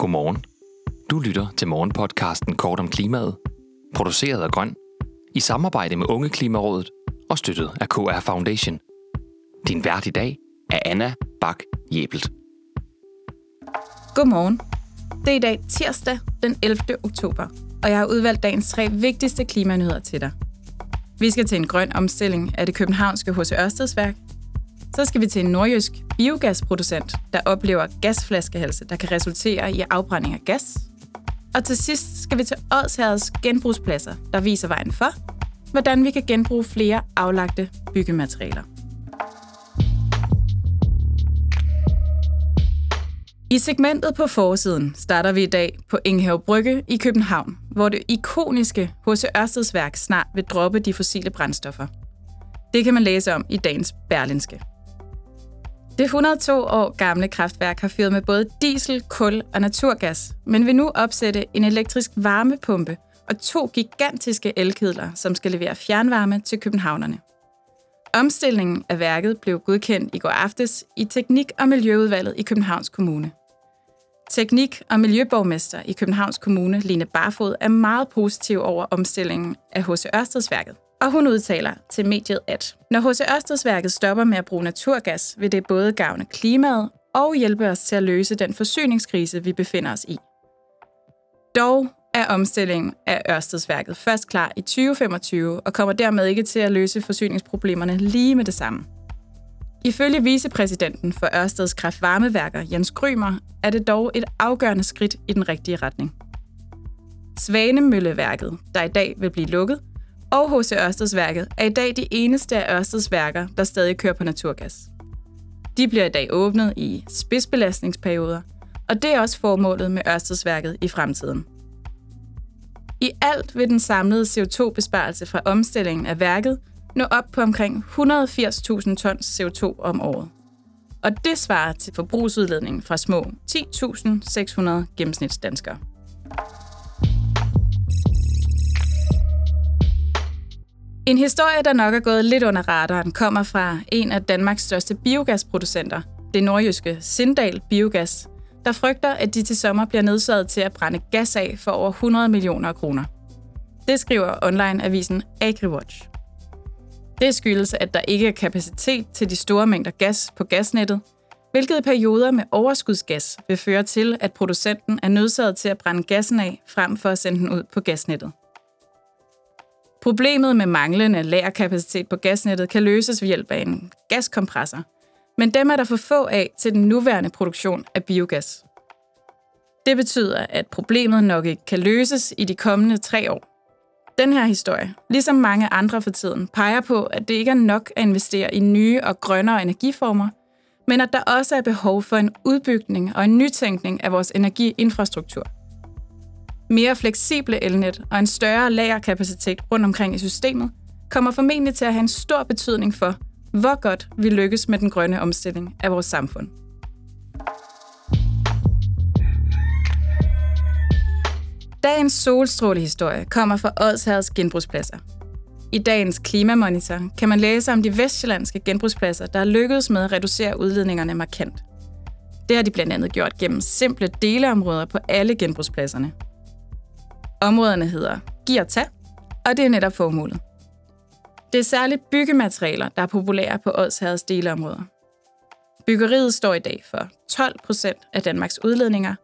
Godmorgen. Du lytter til morgenpodcasten Kort om klimaet, produceret af Grøn, i samarbejde med Unge Klimarådet og støttet af KR Foundation. Din vært i dag er Anna Bak-Jæbelt. Godmorgen. Det er i dag tirsdag den 11. oktober, og jeg har udvalgt dagens 3 vigtigste klimanyheder til dig. Vi skal til en grøn omstilling af det københavnske H.C. Ørstedsværk. Så skal vi til en nordjysk biogasproducent, der oplever gasflaskehalse, der kan resultere i afbrænding af gas. Og til sidst skal vi til Odsherreds genbrugspladser, der viser vejen for, hvordan vi kan genbruge flere aflagte byggematerialer. I segmentet på forsiden starter vi i dag på Enghave Brygge i København, hvor det ikoniske H.C. Ørstedsværk snart vil droppe de fossile brændstoffer. Det kan man læse om i dagens Berlinske. Det 102 år gamle kraftværk har fyret med både diesel, kul og naturgas, men vil nu opsætte en elektrisk varmepumpe og 2 gigantiske elkedler, som skal levere fjernvarme til københavnerne. Omstillingen af værket blev godkendt i går aftes i Teknik- og Miljøudvalget i Københavns Kommune. Teknik- og miljøborgmester i Københavns Kommune, Line Barfod, er meget positiv over omstillingen af H.C. Ørstedsværket. Og hun udtaler til mediet, at når H.C. Ørstedsværket stopper med at bruge naturgas, vil det både gavne klimaet og hjælpe os til at løse den forsyningskrise, vi befinder os i. Dog er omstillingen af Ørstedsværket først klar i 2025 og kommer dermed ikke til at løse forsyningsproblemerne lige med det samme. Ifølge vicepræsidenten for Ørsteds kraftvarmeværker, Jens Grymer, er det dog et afgørende skridt i den rigtige retning. Svanemølleværket, der i dag vil blive lukket, og H.C. Ørstedsværket er i dag de eneste af Ørsteds værker, der stadig kører på naturgas. De bliver i dag åbnet i spidsbelastningsperioder, og det er også formålet med Ørstedsværket i fremtiden. I alt vil den samlede CO2-besparelse fra omstillingen af værket nå op på omkring 180.000 tons CO2 om året. Og det svarer til forbrugsudledningen fra små 10.600 gennemsnitsdanskere. En historie, der nok er gået lidt under radaren, kommer fra en af Danmarks største biogasproducenter, det nordjyske Sindal Biogas, der frygter, at de til sommer bliver nødsaget til at brænde gas af for over 100 millioner kroner. Det skriver online-avisen AgriWatch. Det skyldes, at der ikke er kapacitet til de store mængder gas på gasnettet, hvilket i perioder med overskudsgas vil føre til, at producenten er nødsaget til at brænde gassen af frem for at sende den ud på gasnettet. Problemet med manglende lagerkapacitet på gasnettet kan løses ved hjælp af en gaskompressor, men dem er der for få af til den nuværende produktion af biogas. Det betyder, at problemet nok ikke kan løses i de kommende 3 år. Den her historie, ligesom mange andre for tiden, peger på, at det ikke er nok at investere i nye og grønnere energiformer, men at der også er behov for en udbygning og en nytænkning af vores energiinfrastruktur. Mere fleksible elnet og en større lagerkapacitet rundt omkring i systemet kommer formentlig til at have en stor betydning for, hvor godt vi lykkes med den grønne omstilling af vores samfund. Dagens solstrålehistorie kommer fra Odsherreds genbrugspladser. I dagens klimamonitor kan man læse om de vestjyllandske genbrugspladser, der er lykkedes med at reducere udledningerne markant. Det har de blandt andet gjort gennem simple deleområder på alle genbrugspladserne. Områderne hedder Giv og Tag, og det er netop formålet. Det er særligt byggematerialer, der er populære på Odsherreds deleområder. Byggeriet står i dag for 12% af Danmarks udledninger,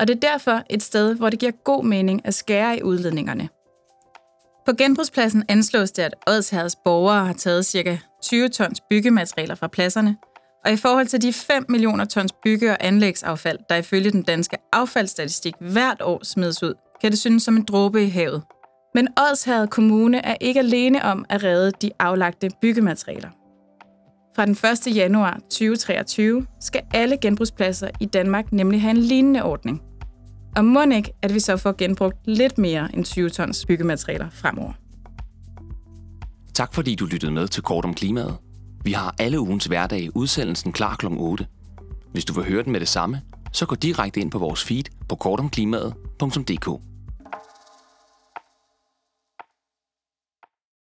og det er derfor et sted, hvor det giver god mening at skære i udledningerne. På genbrugspladsen anslås det, at Odsherreds borgere har taget ca. 20 tons byggematerialer fra pladserne, og i forhold til de 5 millioner tons bygge- og anlægsaffald, der ifølge den danske affaldsstatistik hvert år smides ud, kan det synes som en dråbe i havet. Men Odsherred Kommune er ikke alene om at redde de aflagte byggematerialer. Fra den 1. januar 2023 skal alle genbrugspladser i Danmark nemlig have en lignende ordning. Og mon ikke, at vi så får genbrugt lidt mere end 20 tons byggematerialer fremover. Tak fordi du lyttede med til Kort om klimaet. Vi har alle ugens hverdage udsendelsen klar kl. 8. Hvis du vil høre den med det samme, så gå direkte ind på vores feed på kortomklimaet.dk.